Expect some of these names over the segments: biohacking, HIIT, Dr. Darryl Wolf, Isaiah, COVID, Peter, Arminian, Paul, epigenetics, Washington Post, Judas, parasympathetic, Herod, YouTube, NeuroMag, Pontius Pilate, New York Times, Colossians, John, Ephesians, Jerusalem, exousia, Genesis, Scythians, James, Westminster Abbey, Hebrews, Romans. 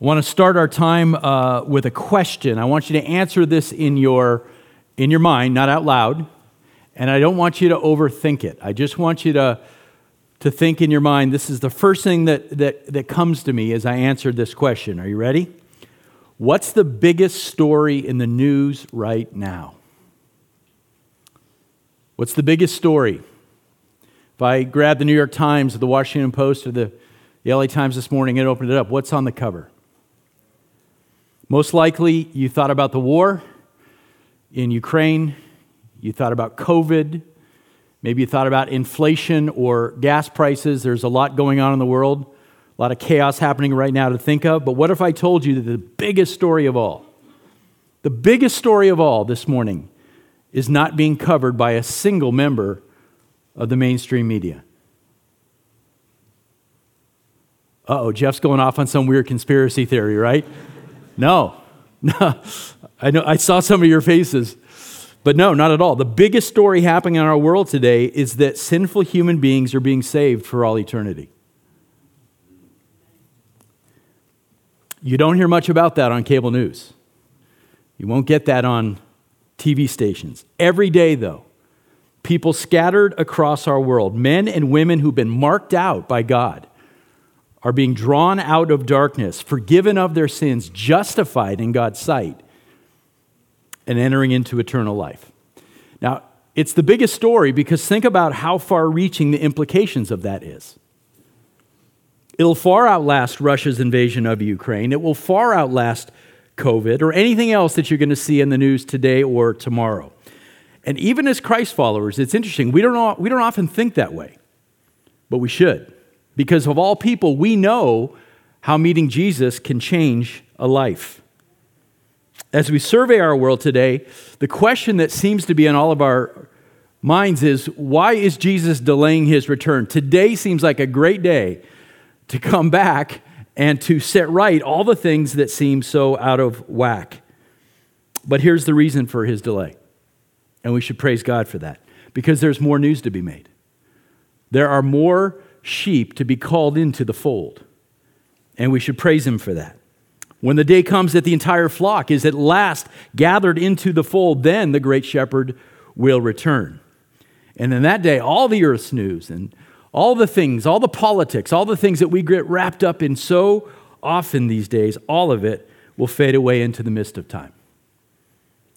I want to start our time with a question. I want you to answer this in your mind, not out loud. And I don't want you to overthink it. I just want you to think in your mind. This is the first thing that comes to me as I answer this question. Are you ready? What's the biggest story in the news right now? What's the biggest story? If I grabbed the New York Times or the Washington Post or the LA Times this morning and opened it up, what's on the cover? Most likely, you thought about the war in Ukraine. You thought about COVID. Maybe you thought about inflation or gas prices. There's a lot going on in the world, a lot of chaos happening right now to think of. But what if I told you that the biggest story of all this morning is not being covered by a single member of the mainstream media? Uh-oh, Jeff's going off on some weird conspiracy theory, right? No. I know, I saw some of your faces. But no, not at all. The biggest story happening in our world today is that sinful human beings are being saved for all eternity. You don't hear much about that on cable news. You won't get that on TV stations. Every day, though, people scattered across our world, men and women who've been marked out by God, are being drawn out of darkness, forgiven of their sins, justified in God's sight, and entering into eternal life. Now, it's the biggest story because think about how far-reaching the implications of that is. It'll far outlast Russia's invasion of Ukraine. It will far outlast COVID or anything else that you're going to see in the news today or tomorrow. And even as Christ followers, it's interesting. We don't often think that way, but we should. Because of all people, we know how meeting Jesus can change a life. As we survey our world today, the question that seems to be in all of our minds is, why is Jesus delaying his return? Today seems like a great day to come back and to set right all the things that seem so out of whack. But here's the reason for his delay, and we should praise God for that, because there's more news to be made. There are more sheep to be called into the fold, and we should praise him for that. When the day comes that the entire flock is at last gathered into the fold, then the great shepherd will return. And in that day, all the earth's news and all the things, all the politics, all the things that we get wrapped up in so often these days, all of it will fade away into the mist of time.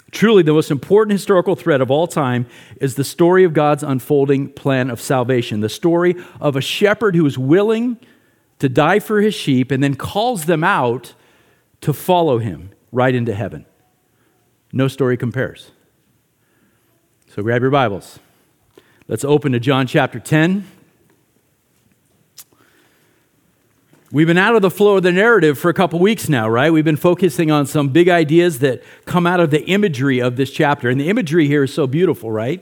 Truly, the most important historical thread of all time is the story of God's unfolding plan of salvation, the story of a shepherd who is willing to die for his sheep and then calls them out to follow him right into heaven. No story compares. So grab your Bibles. Let's open to John chapter 10. We've been out of the flow of the narrative for a couple weeks now, right? We've been focusing on some big ideas that come out of the imagery of this chapter. And the imagery here is so beautiful, right?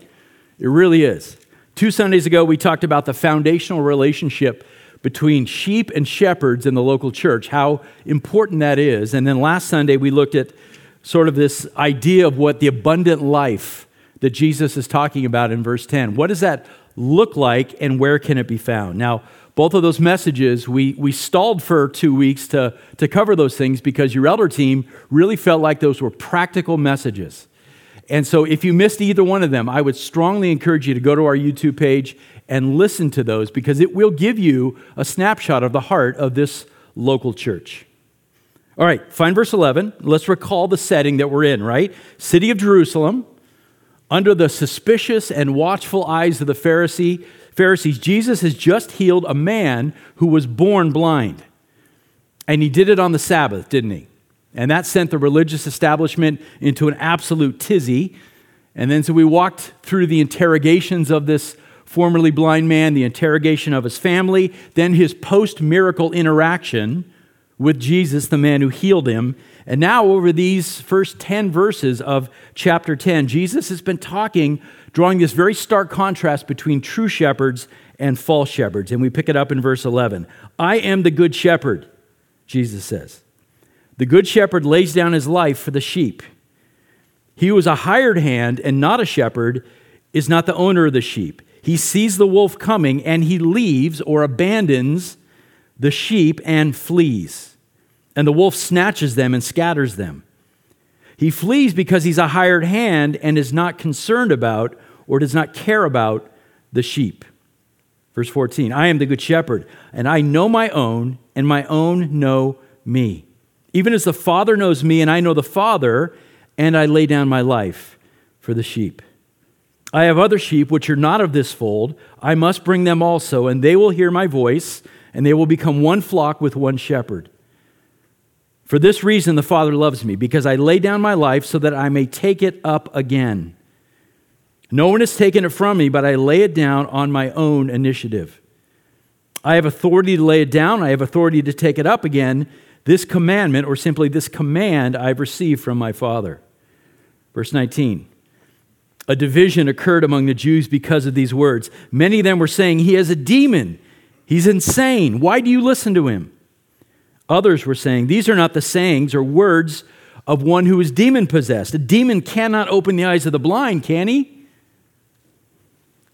It really is. 2 Sundays ago, we talked about the foundational relationship between sheep and shepherds in the local church, how important that is. And then last Sunday, we looked at sort of this idea of what the abundant life that Jesus is talking about in verse 10. What does that look like and where can it be found? Now, both of those messages, we stalled for 2 weeks to cover those things because your elder team really felt like those were practical messages. And so if you missed either one of them, I would strongly encourage you to go to our YouTube page and listen to those because it will give you a snapshot of the heart of this local church. All right, find verse 11. Let's recall the setting that we're in, right? City of Jerusalem, under the suspicious and watchful eyes of the Pharisees, Jesus has just healed a man who was born blind. And he did it on the Sabbath, didn't he? And that sent the religious establishment into an absolute tizzy. And then so we walked through the interrogations of this formerly blind man, the interrogation of his family, then his post-miracle interaction with Jesus, the man who healed him. And now over these first 10 verses of chapter 10, Jesus has been talking, drawing this very stark contrast between true shepherds and false shepherds. And we pick it up in verse 11. I am the good shepherd, Jesus says. The good shepherd lays down his life for the sheep. He who is a hired hand and not a shepherd is not the owner of the sheep. He sees the wolf coming, and he leaves or abandons the sheep and flees. and the wolf snatches them and scatters them. He flees because he's a hired hand and is not concerned about or does not care about the sheep. Verse 14, I am the good shepherd, and I know my own, and my own know me. Even as the Father knows me, and I know the Father, and I lay down my life for the sheep. I have other sheep which are not of this fold. I must bring them also, and they will hear my voice, and they will become one flock with one shepherd. For this reason the Father loves me, because I lay down my life so that I may take it up again. No one has taken it from me, but I lay it down on my own initiative. I have authority to lay it down. I have authority to take it up again. This commandment, or simply this command, I've received from my Father. Verse 19. A division occurred among the Jews because of these words. Many of them were saying, he has a demon. He's insane. Why do you listen to him? Others were saying, these are not the sayings or words of one who is demon-possessed. A demon cannot open the eyes of the blind, can he?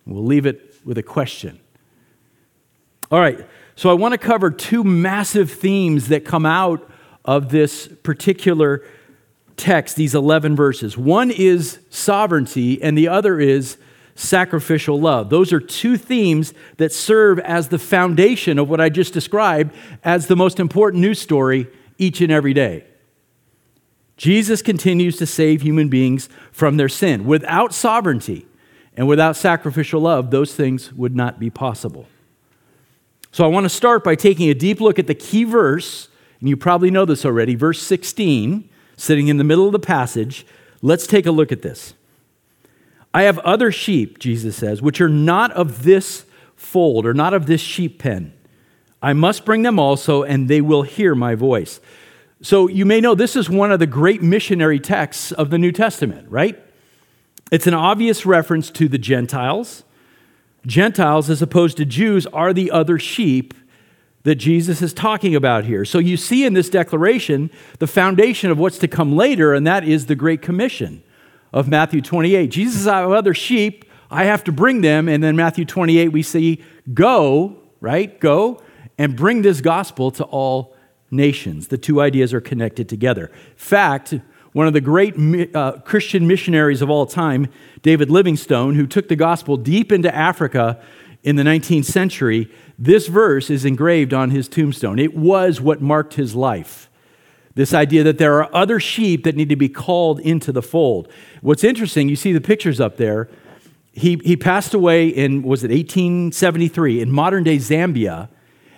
We'll leave it with a question. All right, so I want to cover two massive themes that come out of this particular text, these 11 verses. One is sovereignty, and the other is sacrificial love. Those are two themes that serve as the foundation of what I just described as the most important news story each and every day. Jesus continues to save human beings from their sin. Without sovereignty and without sacrificial love, those things would not be possible. So I want to start by taking a deep look at the key verse, and you probably know this already, verse 16, sitting in the middle of the passage. Let's take a look at this. I have other sheep, Jesus says, which are not of this fold or not of this sheep pen. I must bring them also, and they will hear my voice. So you may know this is one of the great missionary texts of the New Testament, right? It's an obvious reference to the Gentiles. Gentiles, as opposed to Jews, are the other sheep that Jesus is talking about here. So you see in this declaration the foundation of what's to come later, and that is the Great Commission of Matthew 28. Jesus says, I have other sheep, I have to bring them. And then Matthew 28, we see, go, right? Go and bring this gospel to all nations. The two ideas are connected together. In fact, one of the great Christian missionaries of all time, David Livingstone, who took the gospel deep into Africa in the 19th century, this verse is engraved on his tombstone. It was what marked his life. This idea that there are other sheep that need to be called into the fold. What's interesting, you see the pictures up there. He passed away in, was it 1873, in modern-day Zambia,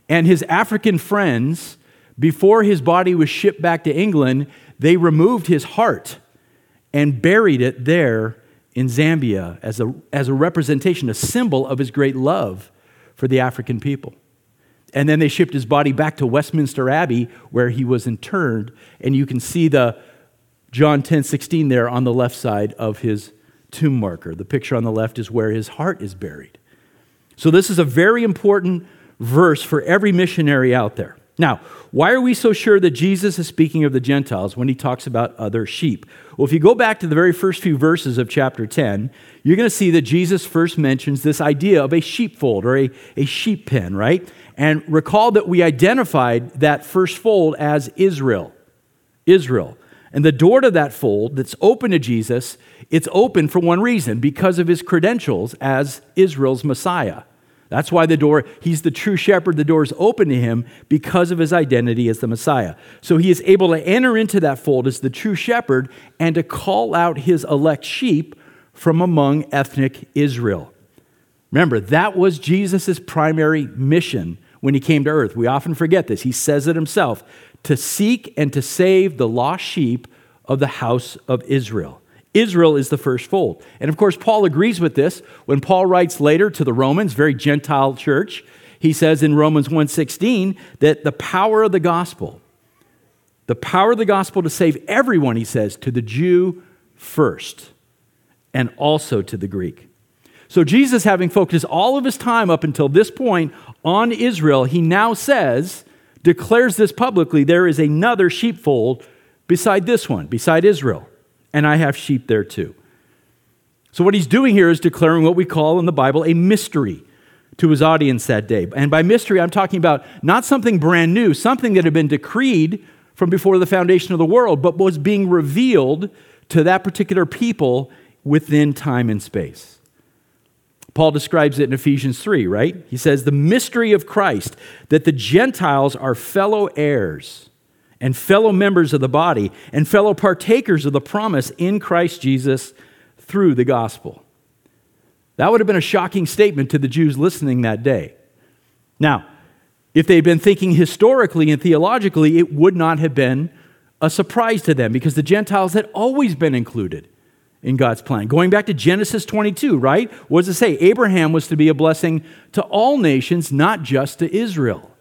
and his African friends, before his body was shipped back to England, they removed his heart and buried it there in Zambia as a representation, a symbol of his great love for the African people. And then they shipped his body back to Westminster Abbey, where he was interred. And you can see the John 10:16 there on the left side of his tomb marker. The picture on the left is where his heart is buried. So this is a very important verse for every missionary out there. Now, why are we so sure that Jesus is speaking of the Gentiles when he talks about other sheep? Well, if you go back to the very first few verses of chapter 10, you're going to see that Jesus first mentions this idea of a sheepfold or a sheep pen, right? And recall that we identified that first fold as Israel. And the door to that fold that's open to Jesus, it's open for one reason, because of his credentials as Israel's Messiah. That's why the door, he's the true shepherd, the door is open to him because of his identity as the Messiah. So he is able to enter into that fold as the true shepherd and to call out his elect sheep from among ethnic Israel. Remember, that was Jesus' primary mission when he came to earth. We often forget this. He says it himself, to seek and to save the lost sheep of the house of Israel. Israel is the first fold. And of course, Paul agrees with this. When Paul writes later to the Romans, very Gentile church, he says in Romans 1:16 that the power of the gospel to save everyone, he says, to the Jew first and also to the Greek. So Jesus, having focused all of his time up until this point on Israel, he now says, declares this publicly, there is another sheepfold beside this one, beside Israel. And I have sheep there too. So what he's doing here is declaring what we call in the Bible a mystery to his audience that day. And by mystery, I'm talking about not something brand new, something that had been decreed from before the foundation of the world, but was being revealed to that particular people within time and space. Paul describes it in Ephesians 3, right? He says, the mystery of Christ, that the Gentiles are fellow heirs and fellow members of the body and fellow partakers of the promise in Christ Jesus through the gospel. That would have been a shocking statement to the Jews listening that day. Now, if they'd been thinking historically and theologically, it would not have been a surprise to them because the Gentiles had always been included in God's plan. Going back to Genesis 22, right? What does it say? Abraham was to be a blessing to all nations, not just to Israel.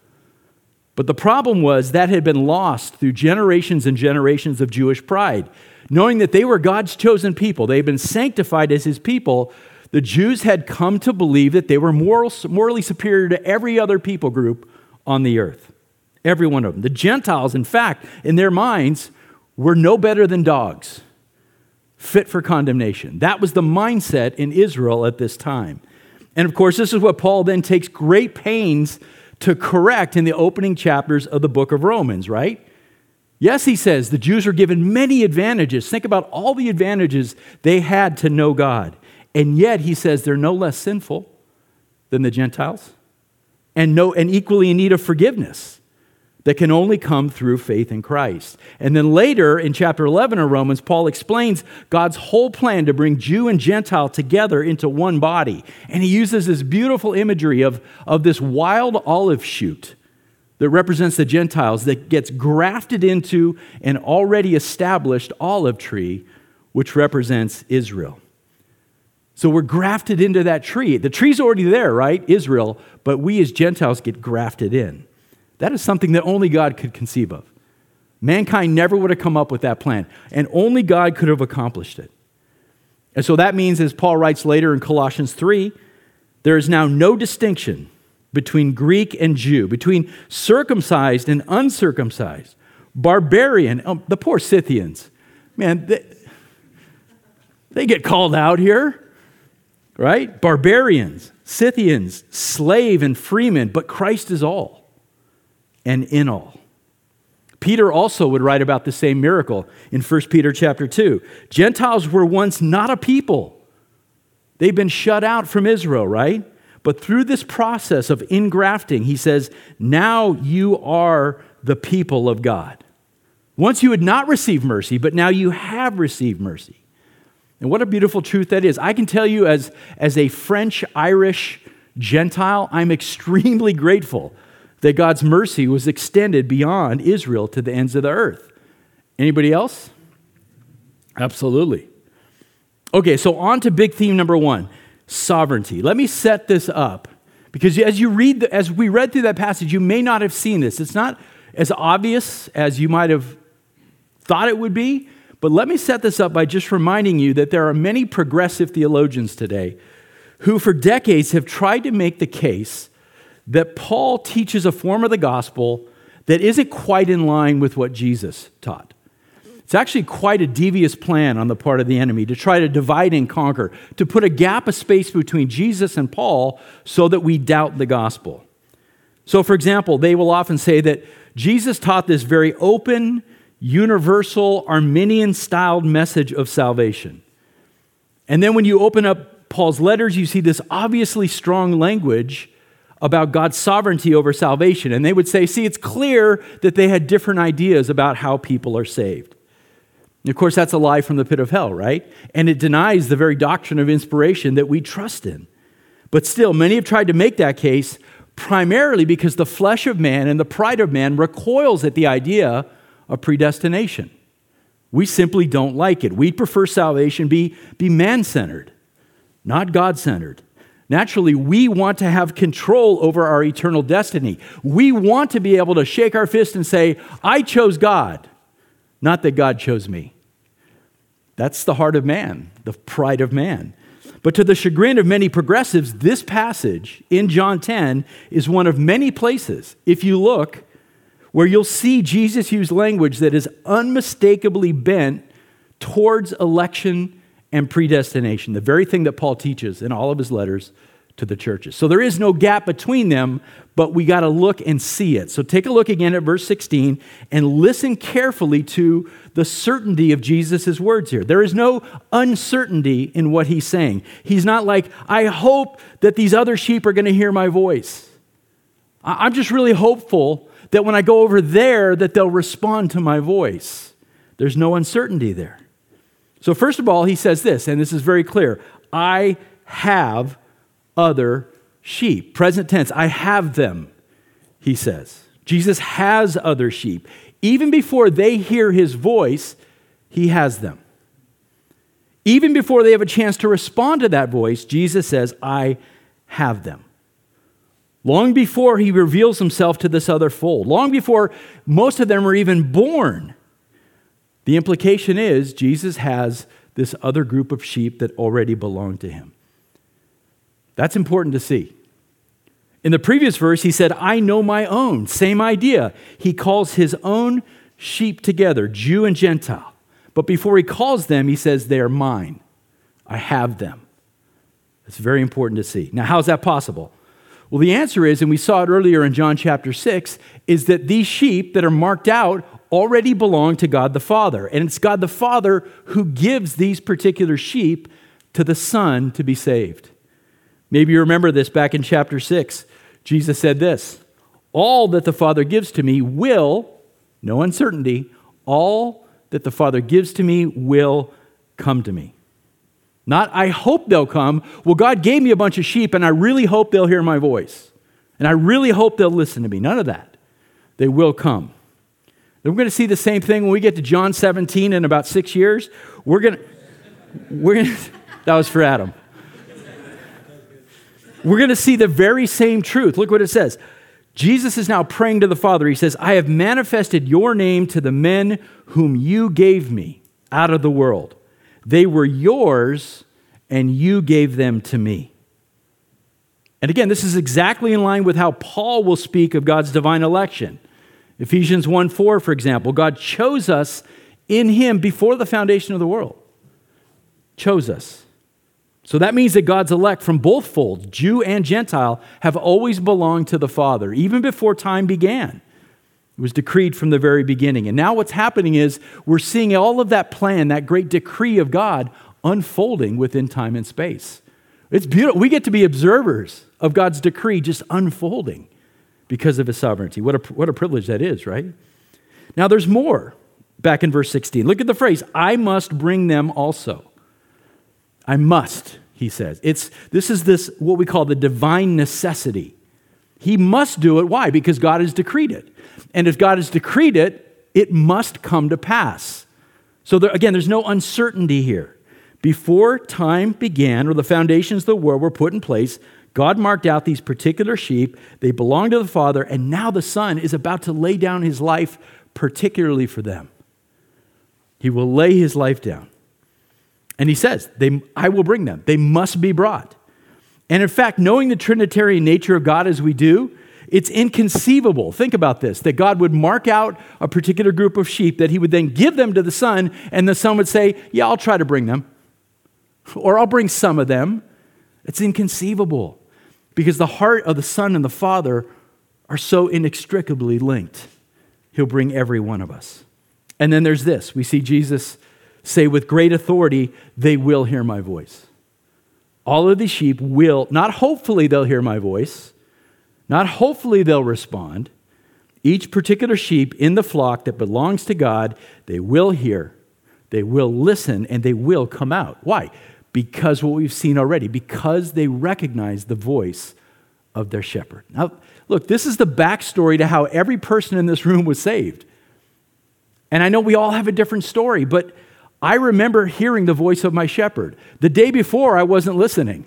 But the problem was that had been lost through generations and generations of Jewish pride. Knowing that they were God's chosen people, they had been sanctified as his people, the Jews had come to believe that they were morally superior to every other people group on the earth. Every one of them. The Gentiles, in fact, in their minds, were no better than dogs, fit for condemnation. That was the mindset in Israel at this time. And of course, this is what Paul then takes great pains to correct in the opening chapters of the book of Romans, right? Yes, he says, the Jews were given many advantages. Think about all the advantages they had to know God. And yet, he says, they're no less sinful than the Gentiles and equally in need of forgiveness that can only come through faith in Christ. And then later in chapter 11 of Romans, Paul explains God's whole plan to bring Jew and Gentile together into one body. And he uses this beautiful imagery of this wild olive shoot that represents the Gentiles that gets grafted into an already established olive tree, which represents Israel. So we're grafted into that tree. The tree's already there, right? Israel, but we as Gentiles get grafted in. That is something that only God could conceive of. Mankind never would have come up with that plan, and only God could have accomplished it. And so that means, as Paul writes later in Colossians 3, there is now no distinction between Greek and Jew, between circumcised and uncircumcised, barbarian, the poor Scythians. Man, they get called out here. Right? Barbarians, Scythians, slave and freeman, but Christ is all and in all. Peter also would write about the same miracle in 1 Peter chapter 2. Gentiles were once not a people. They've been shut out from Israel, right? But through this process of ingrafting, he says, now you are the people of God. Once you had not received mercy, but now you have received mercy. And what a beautiful truth that is. I can tell you as a French-Irish Gentile, I'm extremely grateful that God's mercy was extended beyond Israel to the ends of the earth. Anybody else? Absolutely. Okay, so on to big theme number one, sovereignty. Let me set this up because as we read through that passage, you may not have seen this. It's not as obvious as you might have thought it would be. But let me set this up by just reminding you that there are many progressive theologians today who for decades have tried to make the case that Paul teaches a form of the gospel that isn't quite in line with what Jesus taught. It's actually quite a devious plan on the part of the enemy to try to divide and conquer, to put a gap of space between Jesus and Paul so that we doubt the gospel. So, for example, they will often say that Jesus taught this very open, universal Arminian-styled message of salvation. And then when you open up Paul's letters, you see this obviously strong language about God's sovereignty over salvation. And they would say, see, it's clear that they had different ideas about how people are saved. And of course, that's a lie from the pit of hell, right? And it denies the very doctrine of inspiration that we trust in. But still, many have tried to make that case primarily because the flesh of man and the pride of man recoils at the idea of predestination. We simply don't like it. We prefer salvation be man-centered, not God-centered. Naturally, we want to have control over our eternal destiny. We want to be able to shake our fist and say, I chose God, not that God chose me. That's the heart of man, the pride of man. But to the chagrin of many progressives, this passage in John 10 is one of many places, if you look, where you'll see Jesus use language that is unmistakably bent towards election and predestination, the very thing that Paul teaches in all of his letters to the churches. So there is no gap between them, but we got to look and see it. So take a look again at verse 16 and listen carefully to the certainty of Jesus' words here. There is no uncertainty in what he's saying. He's not like, I hope that these other sheep are going to hear my voice. I'm just really hopeful that when I go over there that they'll respond to my voice. There's no uncertainty there. So first of all, he says this, and this is very clear. I have other sheep. Present tense, I have them, he says. Jesus has other sheep. Even before they hear his voice, he has them. Even before they have a chance to respond to that voice, Jesus says, I have them. Long before he reveals himself to this other fold, long before most of them are even born, the implication is Jesus has this other group of sheep that already belong to him. That's important to see. In the previous verse, he said, I know my own. Same idea. He calls his own sheep together, Jew and Gentile. But before he calls them, he says, they are mine. I have them. It's very important to see. Now, how is that possible? Well, the answer is, and we saw it earlier in John chapter 6, is that these sheep that are marked out already belong to God the Father. And it's God the Father who gives these particular sheep to the Son to be saved. Maybe you remember this back in chapter 6. Jesus said this, all that the Father gives to me will, no uncertainty, all that the Father gives to me will come to me. Not, I hope they'll come. Well, God gave me a bunch of sheep, and I really hope they'll hear my voice. And I really hope they'll listen to me. None of that. They will come. And we're going to see the same thing when we get to John 17 in about 6 years. We're going to, that was for Adam. We're going to see the very same truth. Look what it says. Jesus is now praying to the Father. He says, I have manifested your name to the men whom you gave me out of the world. They were yours, and you gave them to me. And again, this is exactly in line with how Paul will speak of God's divine election. Ephesians 1:4, for example, God chose us in him before the foundation of the world. Chose us. So that means that God's elect from both folds, Jew and Gentile, have always belonged to the Father, even before time began. It was decreed from the very beginning. And now what's happening is we're seeing all of that plan, that great decree of God, unfolding within time and space. It's beautiful. We get to be observers of God's decree just unfolding because of his sovereignty. What a privilege that is, right? Now there's more back in verse 16. Look at the phrase, I must bring them also. I must, he says. This is what we call the divine necessity. He must do it. Why? Because God has decreed it. And if God has decreed it, it must come to pass. So again, there's no uncertainty here. Before time began, or the foundations of the world were put in place, God marked out these particular sheep. They belong to the Father, and now the Son is about to lay down his life particularly for them. He will lay his life down. And he says, I will bring them. They must be brought. And in fact, knowing the Trinitarian nature of God as we do, it's inconceivable. Think about this, that God would mark out a particular group of sheep, that he would then give them to the Son, and the Son would say, yeah, I'll try to bring them. Or I'll bring some of them. It's inconceivable because the heart of the Son and the Father are so inextricably linked. He'll bring every one of us. And then there's this. We see Jesus say with great authority, they will hear my voice. All of the sheep will, not hopefully they'll hear my voice, not hopefully they'll respond. Each particular sheep in the flock that belongs to God, they will hear, they will listen, and they will come out. Why? Because what we've seen already, because they recognize the voice of their shepherd. Now, look, this is the backstory to how every person in this room was saved. And I know we all have a different story, but I remember hearing the voice of my shepherd. The day before, I wasn't listening.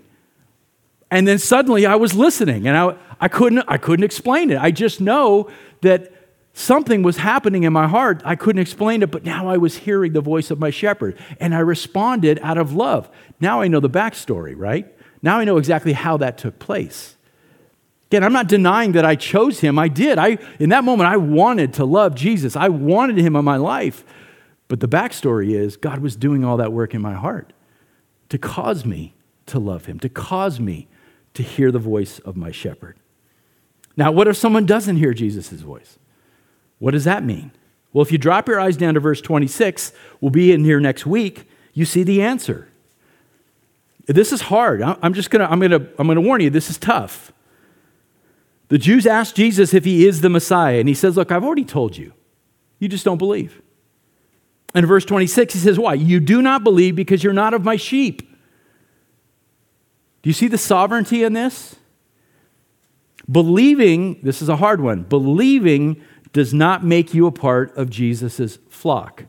And then suddenly I was listening, and I couldn't explain it. I just know that something was happening in my heart. I couldn't explain it, but now I was hearing the voice of my shepherd, and I responded out of love. Now I know the backstory, right? Now I know exactly how that took place. Again, I'm not denying that I chose him. I did. In that moment, I wanted to love Jesus. I wanted him in my life. But the backstory is God was doing all that work in my heart to cause me to love him, to cause me to hear the voice of my shepherd. Now, what if someone doesn't hear Jesus' voice? What does that mean? Well, if you drop your eyes down to verse 26, we'll be in here next week, you see the answer. This is hard. I'm gonna warn you, this is tough. The Jews asked Jesus if he is the Messiah, and he says, look, I've already told you. You just don't believe. And in verse 26, he says, why? You do not believe because you're not of my sheep. Do you see the sovereignty in this? Believing, this is a hard one, believing does not make you a part of Jesus' flock.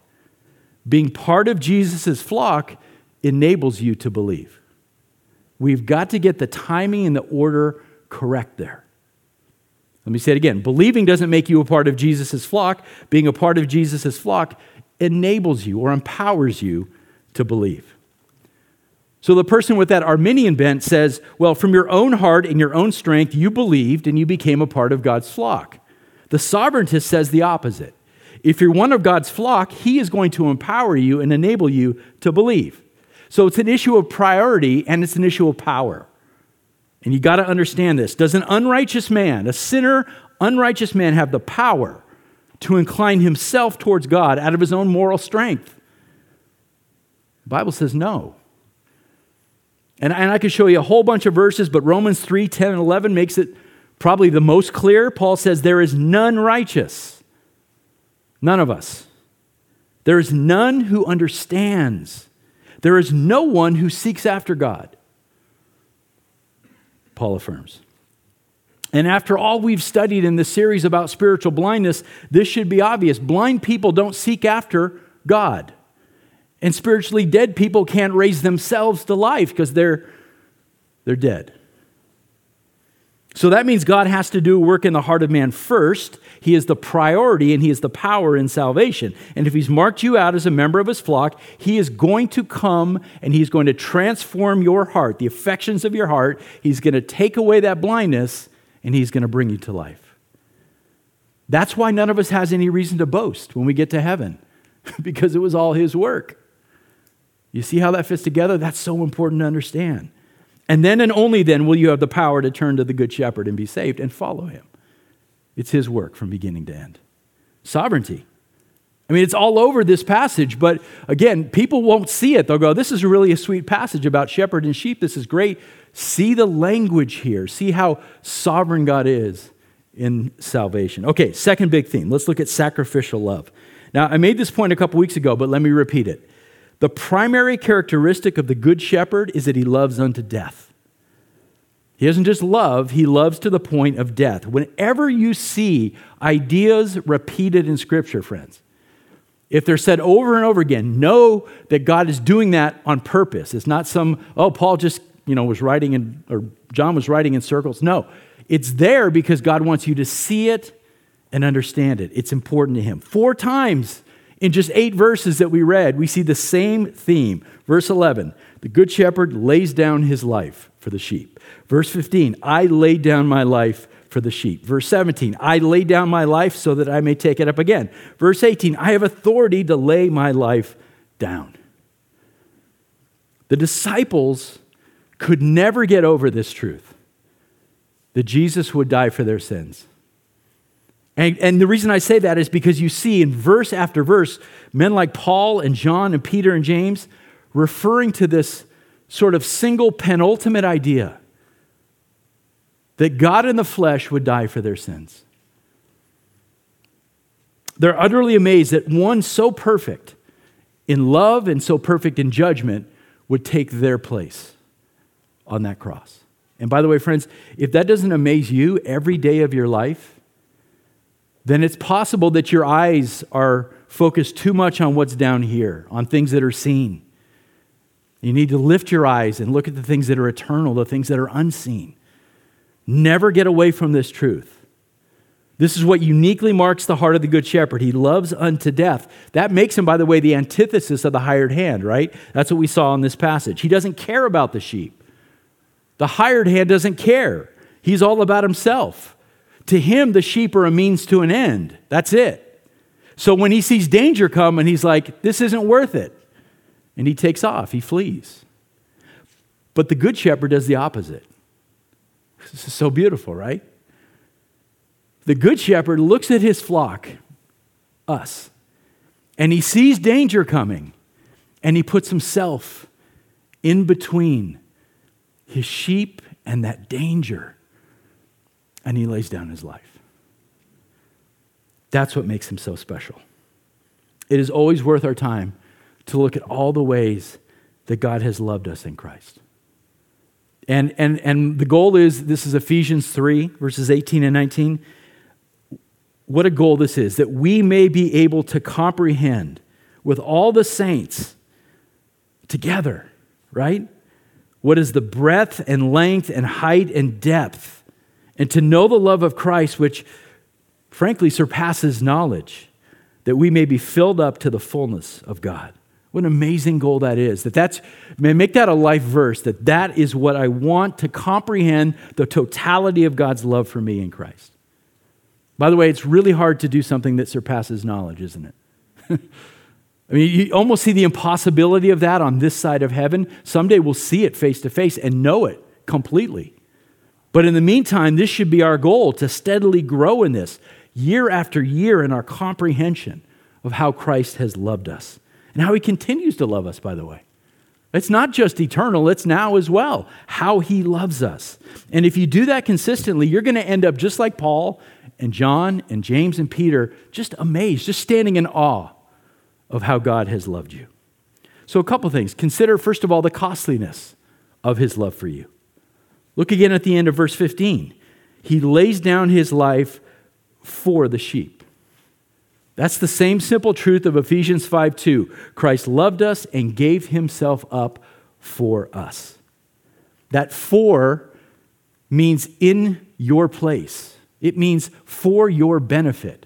Being part of Jesus' flock enables you to believe. We've got to get the timing and the order correct there. Let me say it again. Believing doesn't make you a part of Jesus' flock. Being a part of Jesus' flock enables you or empowers you to believe. So the person with that Arminian bent says, well, from your own heart and your own strength, you believed and you became a part of God's flock. The sovereigntist says the opposite. If you're one of God's flock, he is going to empower you and enable you to believe. So it's an issue of priority and it's an issue of power. And you got to understand this. Does an unrighteous man, a sinner, unrighteous man, have the power to incline himself towards God out of his own moral strength? The Bible says no. And I could show you a whole bunch of verses, but Romans 3, 10, and 11 makes it probably the most clear. Paul says, there is none righteous. None of us. There is none who understands. There is no one who seeks after God. Paul affirms. And after all we've studied in this series about spiritual blindness, this should be obvious. Blind people don't seek after God. And spiritually dead people can't raise themselves to life because they're dead. So that means God has to do work in the heart of man first. He is the priority and he is the power in salvation. And if he's marked you out as a member of his flock, he is going to come and he's going to transform your heart, the affections of your heart. He's going to take away that blindness and he's going to bring you to life. That's why none of us has any reason to boast when we get to heaven, because it was all his work. You see how that fits together? That's so important to understand. And then and only then will you have the power to turn to the Good Shepherd and be saved and follow him. It's his work from beginning to end. Sovereignty. I mean, it's all over this passage, but again, people won't see it. They'll go, this is really a sweet passage about shepherd and sheep. This is great. See the language here. See how sovereign God is in salvation. Okay, second big theme. Let's look at sacrificial love. Now, I made this point a couple weeks ago, but let me repeat it. The primary characteristic of the Good Shepherd is that he loves unto death. He doesn't just love, he loves to the point of death. Whenever you see ideas repeated in Scripture, friends, if they're said over and over again, know that God is doing that on purpose. It's not some, Paul just, was writing in, or John was writing in circles. No, it's there because God wants you to see it and understand it. It's important to him. 4 times in just 8 verses that we read, we see the same theme. Verse 11, the Good Shepherd lays down his life for the sheep. Verse 15, I lay down my life for the sheep. Verse 17, I lay down my life so that I may take it up again. Verse 18, I have authority to lay my life down. The disciples could never get over this truth, that Jesus would die for their sins. And the reason I say that is because you see in verse after verse, men like Paul and John and Peter and James referring to this sort of single penultimate idea, that God in the flesh would die for their sins. They're utterly amazed that one so perfect in love and so perfect in judgment would take their place on that cross. And by the way, friends, if that doesn't amaze you every day of your life, then it's possible that your eyes are focused too much on what's down here, on things that are seen. You need to lift your eyes and look at the things that are eternal, the things that are unseen. Never get away from this truth. This is what uniquely marks the heart of the Good Shepherd. He loves unto death. That makes him, by the way, the antithesis of the hired hand, right? That's what we saw in this passage. He doesn't care about the sheep. The hired hand doesn't care. He's all about himself. To him, the sheep are a means to an end. That's it. So when he sees danger come and he's like, this isn't worth it. And he takes off, he flees. But the Good Shepherd does the opposite. This is so beautiful, right? The good shepherd looks at his flock, us, and he sees danger coming, and he puts himself in between his sheep and that danger, and he lays down his life. That's what makes him so special. It is always worth our time to look at all the ways that God has loved us in Christ. And the goal is, this is Ephesians 3, verses 18 and 19. What a goal this is, that we may be able to comprehend with all the saints together, right? What is the breadth and length and height and depth, and to know the love of Christ, which frankly surpasses knowledge, that we may be filled up to the fullness of God. What an amazing goal that is. Man, make that a life verse, that is what I want to comprehend, the totality of God's love for me in Christ. By the way, it's really hard to do something that surpasses knowledge, isn't it? I mean, you almost see the impossibility of that on this side of heaven. Someday we'll see it face to face and know it completely. But in the meantime, this should be our goal, to steadily grow in this year after year in our comprehension of how Christ has loved us. And how he continues to love us, by the way. It's not just eternal, it's now as well. How he loves us. And if you do that consistently, you're going to end up just like Paul and John and James and Peter, just amazed, just standing in awe of how God has loved you. So a couple things. Consider, first of all, the costliness of his love for you. Look again at the end of verse 15. He lays down his life for the sheep. That's the same simple truth of Ephesians 5:2. Christ loved us and gave himself up for us. That for means in your place. It means for your benefit.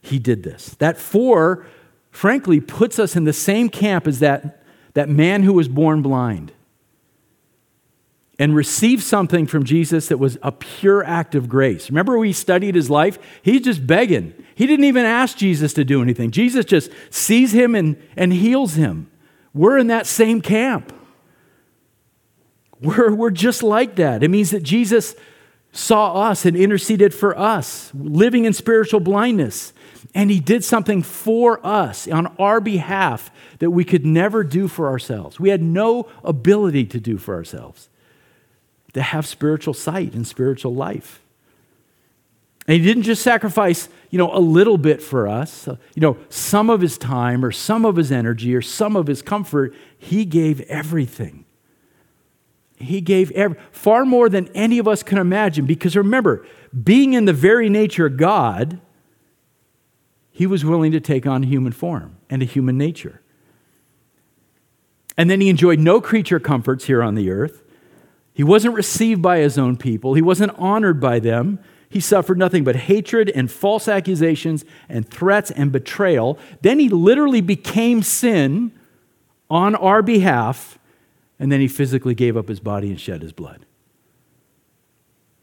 He did this. That for, frankly, puts us in the same camp as that man who was born blind and received something from Jesus that was a pure act of grace. Remember we studied his life? He's just begging. He didn't even ask Jesus to do anything. Jesus just sees him and heals him. We're in that same camp. We're just like that. It means that Jesus saw us and interceded for us, living in spiritual blindness. And he did something for us on our behalf that we could never do for ourselves. We had no ability to do for ourselves, to have spiritual sight and spiritual life. And he didn't just sacrifice, a little bit for us, some of his time or some of his energy or some of his comfort. He gave everything. He gave far more than any of us can imagine, because remember, being in the very nature of God, he was willing to take on human form and a human nature. And then he enjoyed no creature comforts here on the earth. He wasn't received by his own people. He wasn't honored by them. He suffered nothing but hatred and false accusations and threats and betrayal. Then he literally became sin on our behalf, and then he physically gave up his body and shed his blood.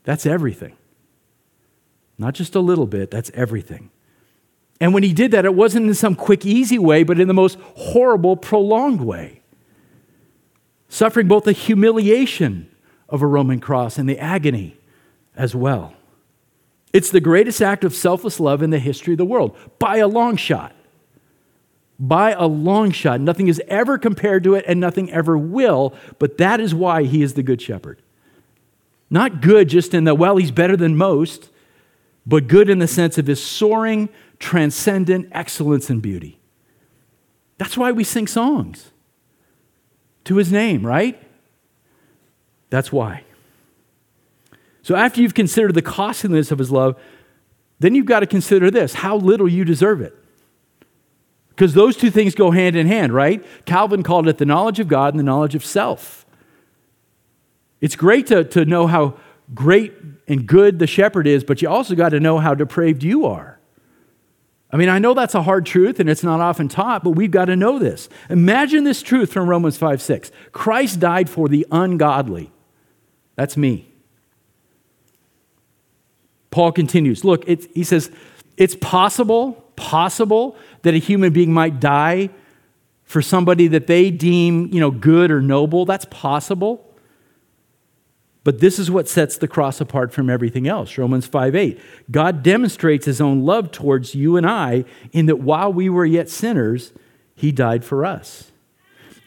That's everything. Not just a little bit, that's everything. And when he did that, it wasn't in some quick, easy way, but in the most horrible, prolonged way. Suffering both the humiliation of a Roman cross and the agony as well. It's the greatest act of selfless love in the history of the world, by a long shot. By a long shot. Nothing is ever compared to it, and nothing ever will, but that is why he is the good shepherd. Not good just in the, he's better than most, but good in the sense of his soaring, transcendent excellence and beauty. That's why we sing songs to his name, right? That's why. So after you've considered the costliness of his love, then you've got to consider this, how little you deserve it. Because those two things go hand in hand, right? Calvin called it the knowledge of God and the knowledge of self. It's great to know how great and good the shepherd is, but you also got to know how depraved you are. I mean, I know that's a hard truth and it's not often taught, but we've got to know this. Imagine this truth from Romans 5:6. Christ died for the ungodly. That's me. Paul continues. Look, he says, it's possible that a human being might die for somebody that they deem, good or noble. That's possible. But this is what sets the cross apart from everything else. Romans 5:8. God demonstrates his own love towards you and I in that while we were yet sinners, he died for us.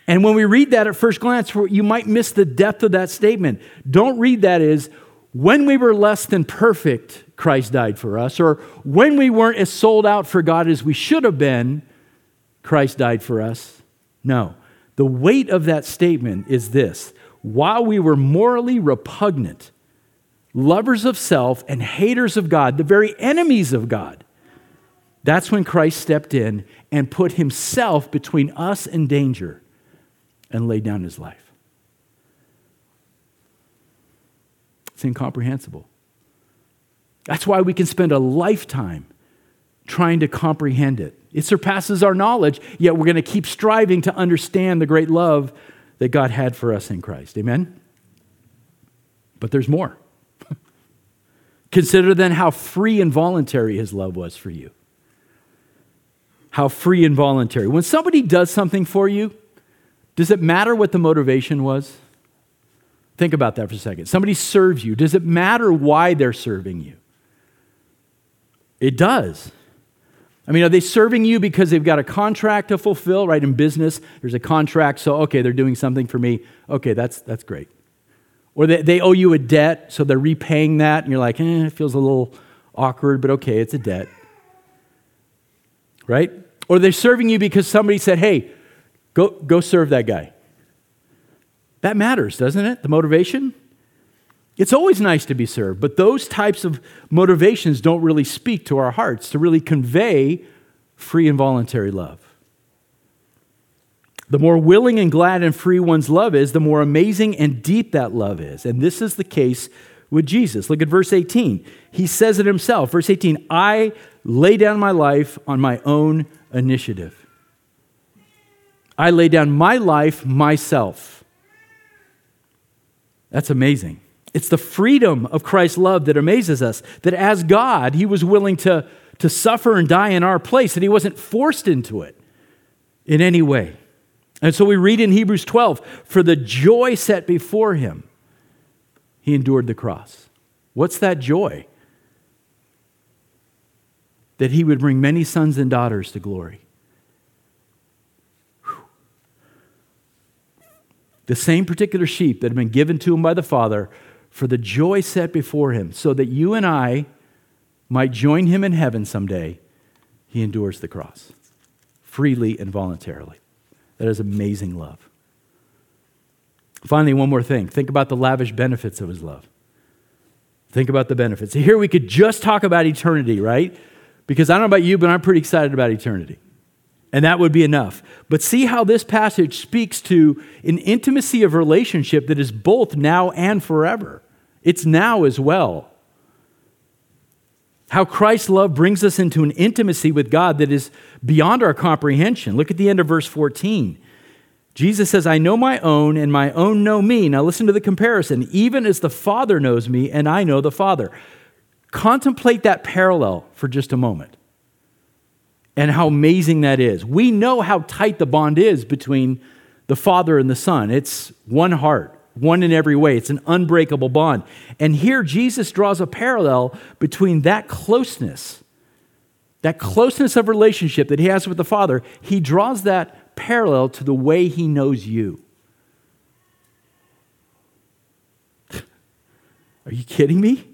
And when we read that at first glance, you might miss the depth of that statement. Don't read that as, when we were less than perfect, Christ died for us. Or when we weren't as sold out for God as we should have been, Christ died for us. No. The weight of that statement is this. While we were morally repugnant, lovers of self and haters of God, the very enemies of God, that's when Christ stepped in and put himself between us and danger and laid down his life. It's incomprehensible. That's why we can spend a lifetime trying to comprehend it. It surpasses our knowledge, yet we're going to keep striving to understand the great love that God had for us in Christ. Amen? But there's more. Consider then how free and voluntary his love was for you. How free and voluntary. When somebody does something for you, does it matter what the motivation was? Think about that for a second. Somebody serves you. Does it matter why they're serving you? It does. I mean, are they serving you because they've got a contract to fulfill, right? In business, there's a contract, so okay, they're doing something for me. Okay, that's great. Or they owe you a debt, so they're repaying that, and you're like, it feels a little awkward, but okay, it's a debt, right? Or they're serving you because somebody said, hey, go serve that guy. That matters, doesn't it? The motivation? It's always nice to be served, but those types of motivations don't really speak to our hearts to really convey free and voluntary love. The more willing and glad and free one's love is, the more amazing and deep that love is. And this is the case with Jesus. Look at verse 18. He says it himself. Verse 18, I lay down my life on my own initiative. I lay down my life myself. That's amazing. It's the freedom of Christ's love that amazes us, that as God, he was willing to suffer and die in our place, that he wasn't forced into it in any way. And so we read in Hebrews 12, for the joy set before him, he endured the cross. What's that joy? That he would bring many sons and daughters to glory. Whew. The same particular sheep that had been given to him by the Father for the joy set before him, so that you and I might join him in heaven someday, he endures the cross freely and voluntarily. That is amazing love. Finally, one more thing. Think about the lavish benefits of his love. Think about the benefits. Here we could just talk about eternity, right? Because I don't know about you, but I'm pretty excited about eternity. And that would be enough. But see how this passage speaks to an intimacy of relationship that is both now and forever. It's now as well. How Christ's love brings us into an intimacy with God that is beyond our comprehension. Look at the end of verse 14. Jesus says, I know my own, and my own know me. Now listen to the comparison. Even as the Father knows me, and I know the Father. Contemplate that parallel for just a moment. And how amazing that is. We know how tight the bond is between the Father and the Son. It's one heart, one in every way. It's an unbreakable bond. And here Jesus draws a parallel between that closeness of relationship that he has with the Father. He draws that parallel to the way he knows you. Are you kidding me?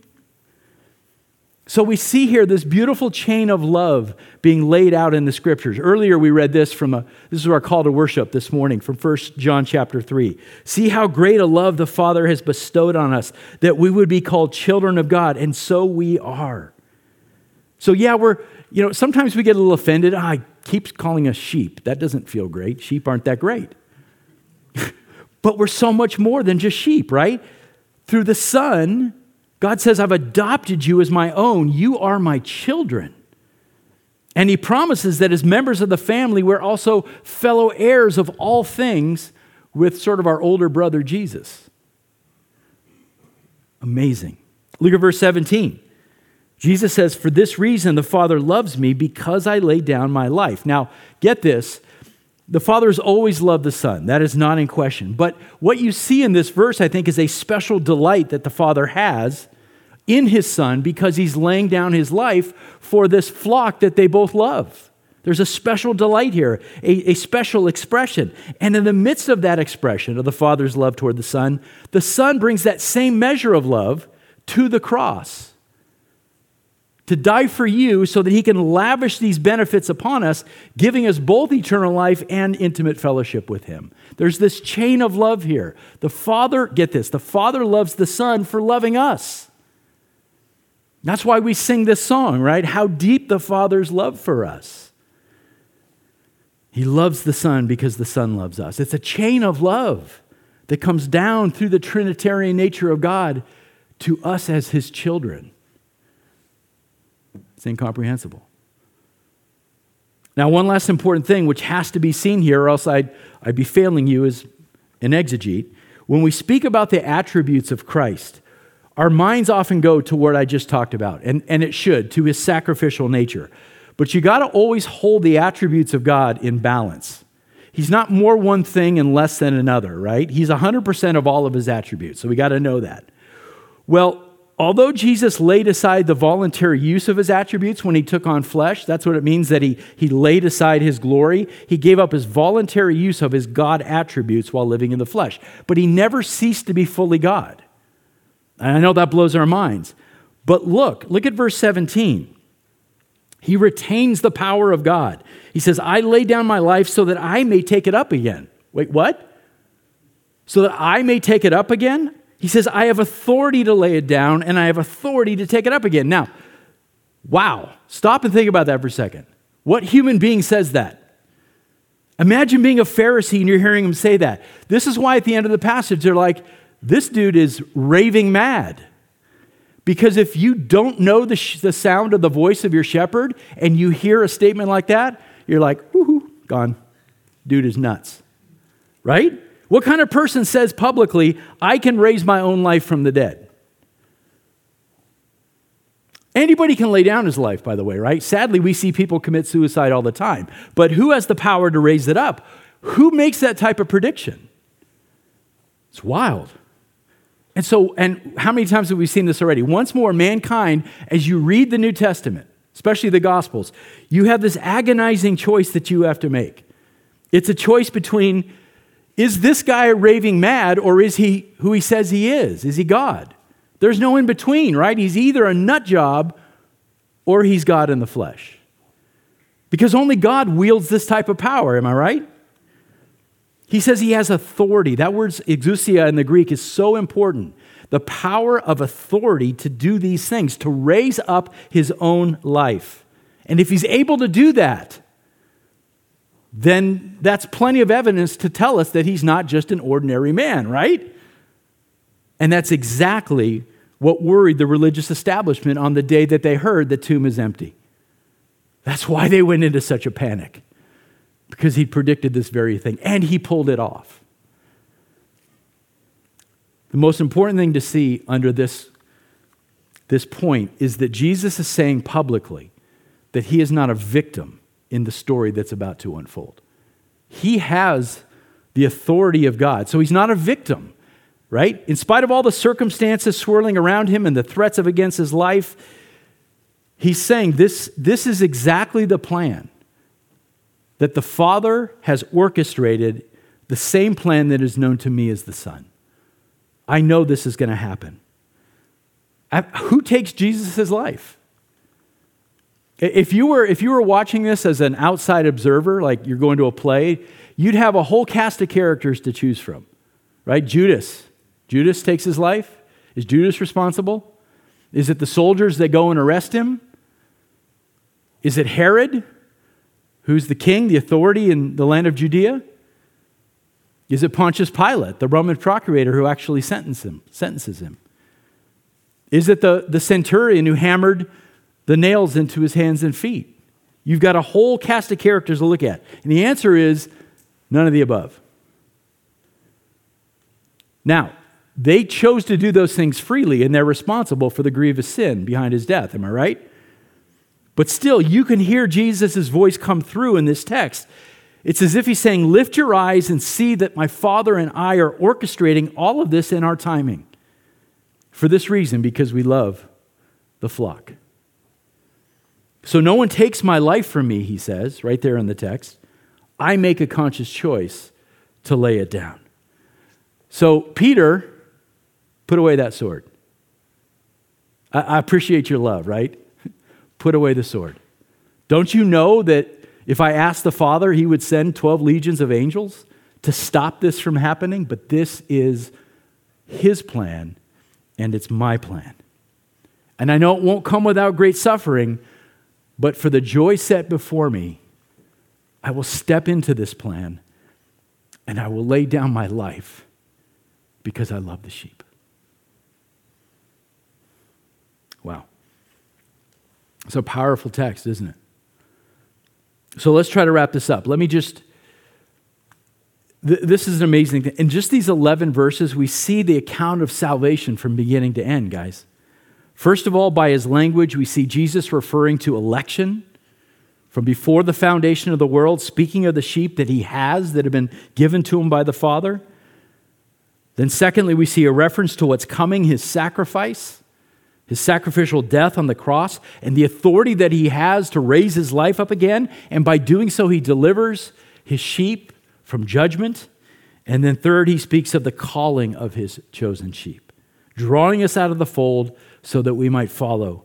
So we see here this beautiful chain of love being laid out in the Scriptures. Earlier we read this this is our call to worship this morning from 1 John chapter 3. See how great a love the Father has bestowed on us, that we would be called children of God, and so we are. So yeah, sometimes we get a little offended. I keep calling us sheep. That doesn't feel great. Sheep aren't that great. But we're so much more than just sheep, right? Through the Son, God says, I've adopted you as my own. You are my children. And he promises that as members of the family, we're also fellow heirs of all things with sort of our older brother, Jesus. Amazing. Look at verse 17. Jesus says, for this reason, the Father loves me because I lay down my life. Now, get this. The Father's always loved the Son. That is not in question. But what you see in this verse, I think, is a special delight that the Father has in his Son because he's laying down his life for this flock that they both love. There's a special delight here, a special expression. And in the midst of that expression of the Father's love toward the Son brings that same measure of love to the cross, to die for you so that he can lavish these benefits upon us, giving us both eternal life and intimate fellowship with him. There's this chain of love here. The Father, get this, the Father loves the Son for loving us. That's why we sing this song, right? How deep the Father's love for us. He loves the Son because the Son loves us. It's a chain of love that comes down through the Trinitarian nature of God to us as his children. It's incomprehensible. Now, one last important thing which has to be seen here, or else I'd be failing you as an exegete. When we speak about the attributes of Christ, our minds often go to what I just talked about, and it should, to his sacrificial nature. But you got to always hold the attributes of God in balance. He's not more one thing and less than another, right? He's 100% of all of his attributes, so we got to know that. Well, although Jesus laid aside the voluntary use of his attributes when he took on flesh, that's what it means that he laid aside his glory. He gave up his voluntary use of his God attributes while living in the flesh. But he never ceased to be fully God. And I know that blows our minds. But look at verse 17. He retains the power of God. He says, I lay down my life so that I may take it up again. Wait, what? So that I may take it up again? He says, I have authority to lay it down and I have authority to take it up again. Now, wow, stop and think about that for a second. What human being says that? Imagine being a Pharisee and you're hearing him say that. This is why at the end of the passage, they're like, this dude is raving mad. Because if you don't know the sound of the voice of your shepherd and you hear a statement like that, you're like, woohoo, gone. Dude is nuts, right? What kind of person says publicly, I can raise my own life from the dead? Anybody can lay down his life, by the way, right? Sadly, we see people commit suicide all the time. But who has the power to raise it up? Who makes that type of prediction? It's wild. And so, and how many times have we seen this already? Once more, mankind, as you read the New Testament, especially the Gospels, you have this agonizing choice that you have to make. It's a choice between, is this guy raving mad or is he who he says he is? Is he God? There's no in between, right? He's either a nut job or he's God in the flesh. Because only God wields this type of power, am I right? He says he has authority. That word exousia in the Greek is so important. The power of authority to do these things, to raise up his own life. And if he's able to do that, then that's plenty of evidence to tell us that he's not just an ordinary man, right? And that's exactly what worried the religious establishment on the day that they heard the tomb is empty. That's why they went into such a panic, because he predicted this very thing, and he pulled it off. The most important thing to see under this point is that Jesus is saying publicly that he is not a victim in the story that's about to unfold. He has the authority of God, so he's not a victim, right? In spite of all the circumstances swirling around him and the threats of against his life, he's saying this is exactly the plan that the Father has orchestrated, the same plan that is known to me as the Son. I know this is going to happen. Who takes Jesus' life? If you were watching this as an outside observer, like you're going to a play, you'd have a whole cast of characters to choose from, right? Judas takes his life. Is Judas responsible? Is it the soldiers that go and arrest him? Is it Herod, who's the king, the authority in the land of Judea? Is it Pontius Pilate, the Roman procurator who actually sentences him? Is it the centurion who hammered the nails into his hands and feet? You've got a whole cast of characters to look at. And the answer is none of the above. Now, they chose to do those things freely, and they're responsible for the grievous sin behind his death. Am I right? But still, you can hear Jesus' voice come through in this text. It's as if he's saying, lift your eyes and see that my Father and I are orchestrating all of this in our timing. For this reason, because we love the flock. So no one takes my life from me, he says, right there in the text. I make a conscious choice to lay it down. So Peter, put away that sword. I appreciate your love, right? Put away the sword. Don't you know that if I asked the Father, he would send 12 legions of angels to stop this from happening? But this is his plan, and it's my plan. And I know it won't come without great suffering, but for the joy set before me, I will step into this plan, and I will lay down my life because I love the sheep. Wow. It's a powerful text, isn't it? So let's try to wrap this up. Let me just, this is an amazing thing. In just these 11 verses, we see the account of salvation from beginning to end, guys. First of all, by his language, we see Jesus referring to election from before the foundation of the world, speaking of the sheep that he has, that have been given to him by the Father. Then secondly, we see a reference to what's coming, his sacrifice, his sacrificial death on the cross, and the authority that he has to raise his life up again. And by doing so, he delivers his sheep from judgment. And then third, he speaks of the calling of his chosen sheep, drawing us out of the fold so that we might follow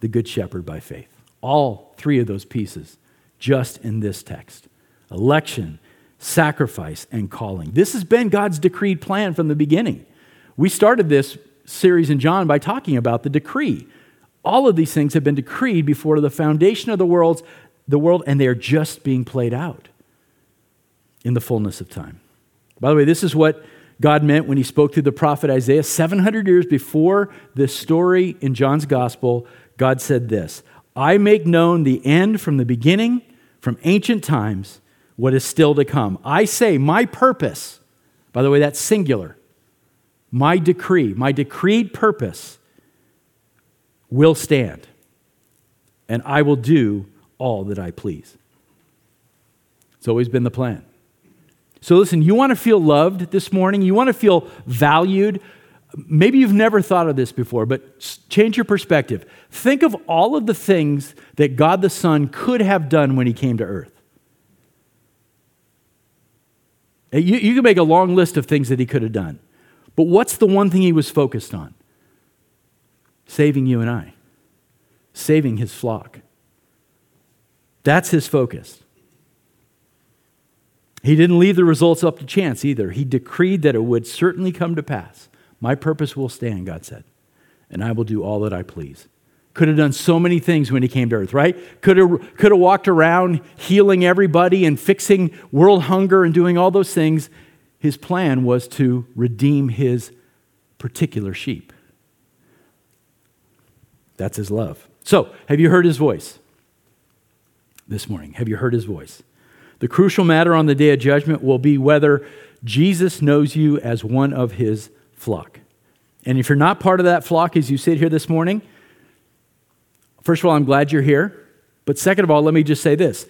the good shepherd by faith. All three of those pieces just in this text: election, sacrifice, and calling. This has been God's decreed plan from the beginning. We started this series in John by talking about the decree. All of these things have been decreed before the foundation of the world, and they are just being played out in the fullness of time. By the way, this is what God meant when he spoke through the prophet Isaiah. 700 years before this story in John's gospel, God said this: I make known the end from the beginning, from ancient times, what is still to come. I say, my purpose, by the way, that's singular, my decree, my decreed purpose will stand, and I will do all that I please. It's always been the plan. So listen, you want to feel loved this morning? You want to feel valued? Maybe you've never thought of this before, but change your perspective. Think of all of the things that God the Son could have done when he came to earth. You can make a long list of things that he could have done. But what's the one thing he was focused on? Saving you and I. Saving his flock. That's his focus. He didn't leave the results up to chance either. He decreed that it would certainly come to pass. My purpose will stand, God said, and I will do all that I please. Could have done so many things when he came to earth, right? Could have walked around healing everybody and fixing world hunger and doing all those things. His plan was to redeem his particular sheep. That's his love. So, have you heard his voice this morning? Have you heard his voice? The crucial matter on the day of judgment will be whether Jesus knows you as one of his flock. And if you're not part of that flock as you sit here this morning, first of all, I'm glad you're here. But second of all, let me just say this.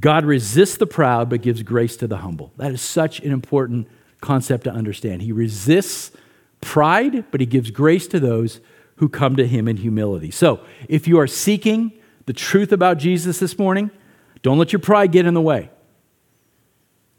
God resists the proud, but gives grace to the humble. That is such an important concept to understand. He resists pride, but he gives grace to those who come to him in humility. So if you are seeking the truth about Jesus this morning, don't let your pride get in the way.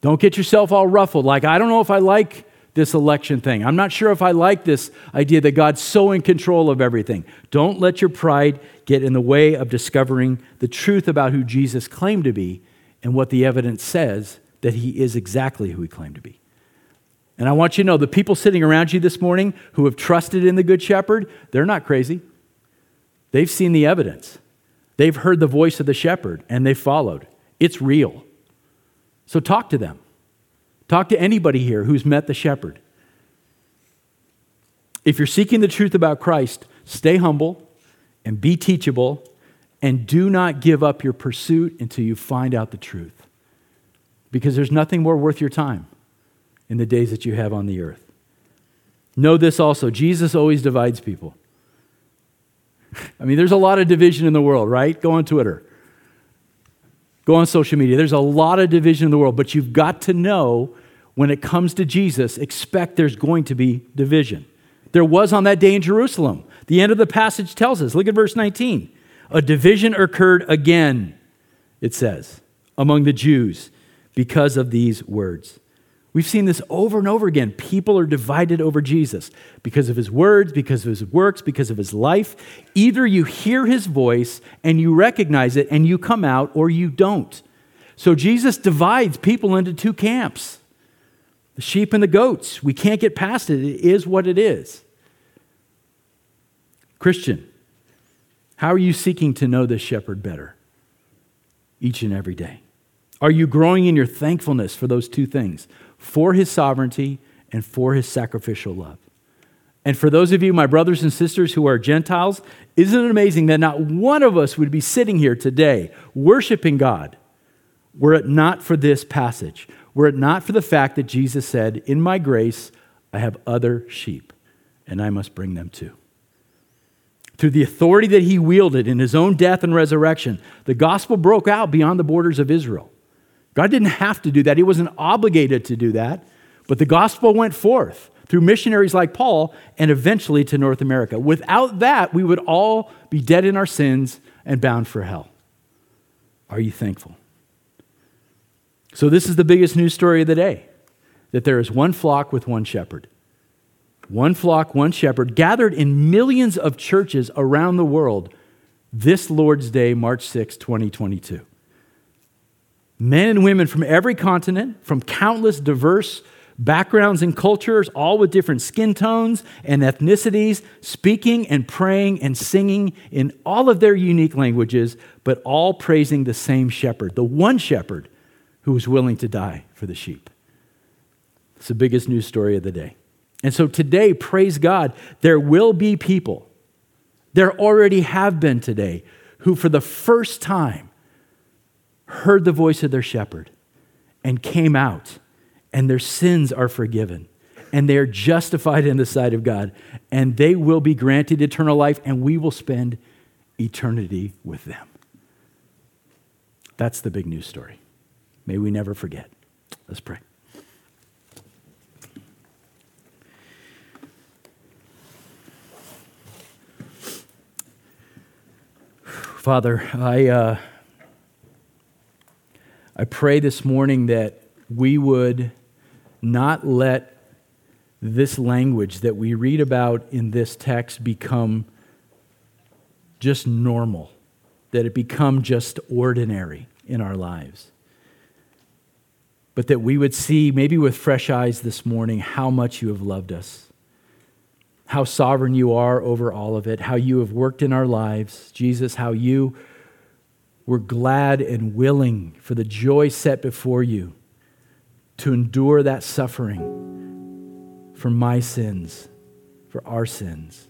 Don't get yourself all ruffled. Like, I don't know if I like this election thing. I'm not sure if I like this idea that God's so in control of everything. Don't let your pride get in the way of discovering the truth about who Jesus claimed to be and what the evidence says that he is exactly who he claimed to be. And I want you to know, the people sitting around you this morning who have trusted in the Good Shepherd, they're not crazy. They've seen the evidence. They've heard the voice of the shepherd, and they followed. It's real. So talk to them. Talk to anybody here who's met the shepherd. If you're seeking the truth about Christ, stay humble and be teachable, and do not give up your pursuit until you find out the truth, because there's nothing more worth your time in the days that you have on the earth. Know this also, Jesus always divides people. I mean, there's a lot of division in the world, right? Go on Twitter. Go on social media. There's a lot of division in the world, but you've got to know when it comes to Jesus, expect there's going to be division. There was on that day in Jerusalem. The end of the passage tells us, look at verse 19. A division occurred again, it says, among the Jews because of these words. We've seen this over and over again. People are divided over Jesus because of his words, because of his works, because of his life. Either you hear his voice and you recognize it and you come out, or you don't. So Jesus divides people into two camps, the sheep and the goats. We can't get past it. It is what it is. Christian, how are you seeking to know this shepherd better each and every day? Are you growing in your thankfulness for those two things? For his sovereignty and for his sacrificial love. And for those of you, my brothers and sisters who are Gentiles, isn't it amazing that not one of us would be sitting here today worshiping God were it not for this passage, were it not for the fact that Jesus said, in my grace, I have other sheep, and I must bring them too. Through the authority that he wielded in his own death and resurrection, the gospel broke out beyond the borders of Israel. God didn't have to do that. He wasn't obligated to do that. But the gospel went forth through missionaries like Paul and eventually to North America. Without that, we would all be dead in our sins and bound for hell. Are you thankful? So this is the biggest news story of the day, that there is one flock with one shepherd. One flock, one shepherd, gathered in millions of churches around the world this Lord's Day, March 6, 2022. Men and women from every continent, from countless diverse backgrounds and cultures, all with different skin tones and ethnicities, speaking and praying and singing in all of their unique languages, but all praising the same shepherd, the one shepherd who was willing to die for the sheep. It's the biggest news story of the day. And so today, praise God, there will be people, there already have been today, who for the first time heard the voice of their shepherd and came out, and their sins are forgiven, and they are justified in the sight of God, and they will be granted eternal life, and we will spend eternity with them. That's the big news story. May we never forget. Let's pray. Father, I pray this morning that we would not let this language that we read about in this text become just normal, that it become just ordinary in our lives, but that we would see, maybe with fresh eyes this morning, how much you have loved us, how sovereign you are over all of it, how you have worked in our lives, Jesus, how you were glad and willing for the joy set before you to endure that suffering for my sins, for our sins.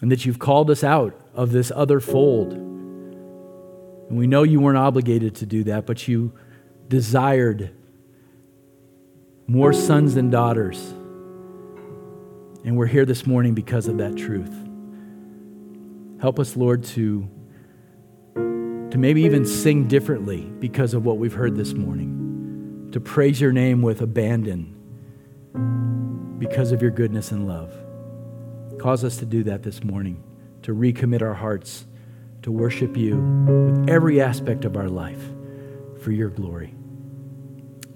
And that you've called us out of this other fold. And we know you weren't obligated to do that, but you desired more sons and daughters. And we're here this morning because of that truth. Help us, Lord, to maybe even sing differently because of what we've heard this morning, to praise your name with abandon because of your goodness and love. Cause us to do that this morning, to recommit our hearts, to worship you with every aspect of our life for your glory.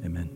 Amen.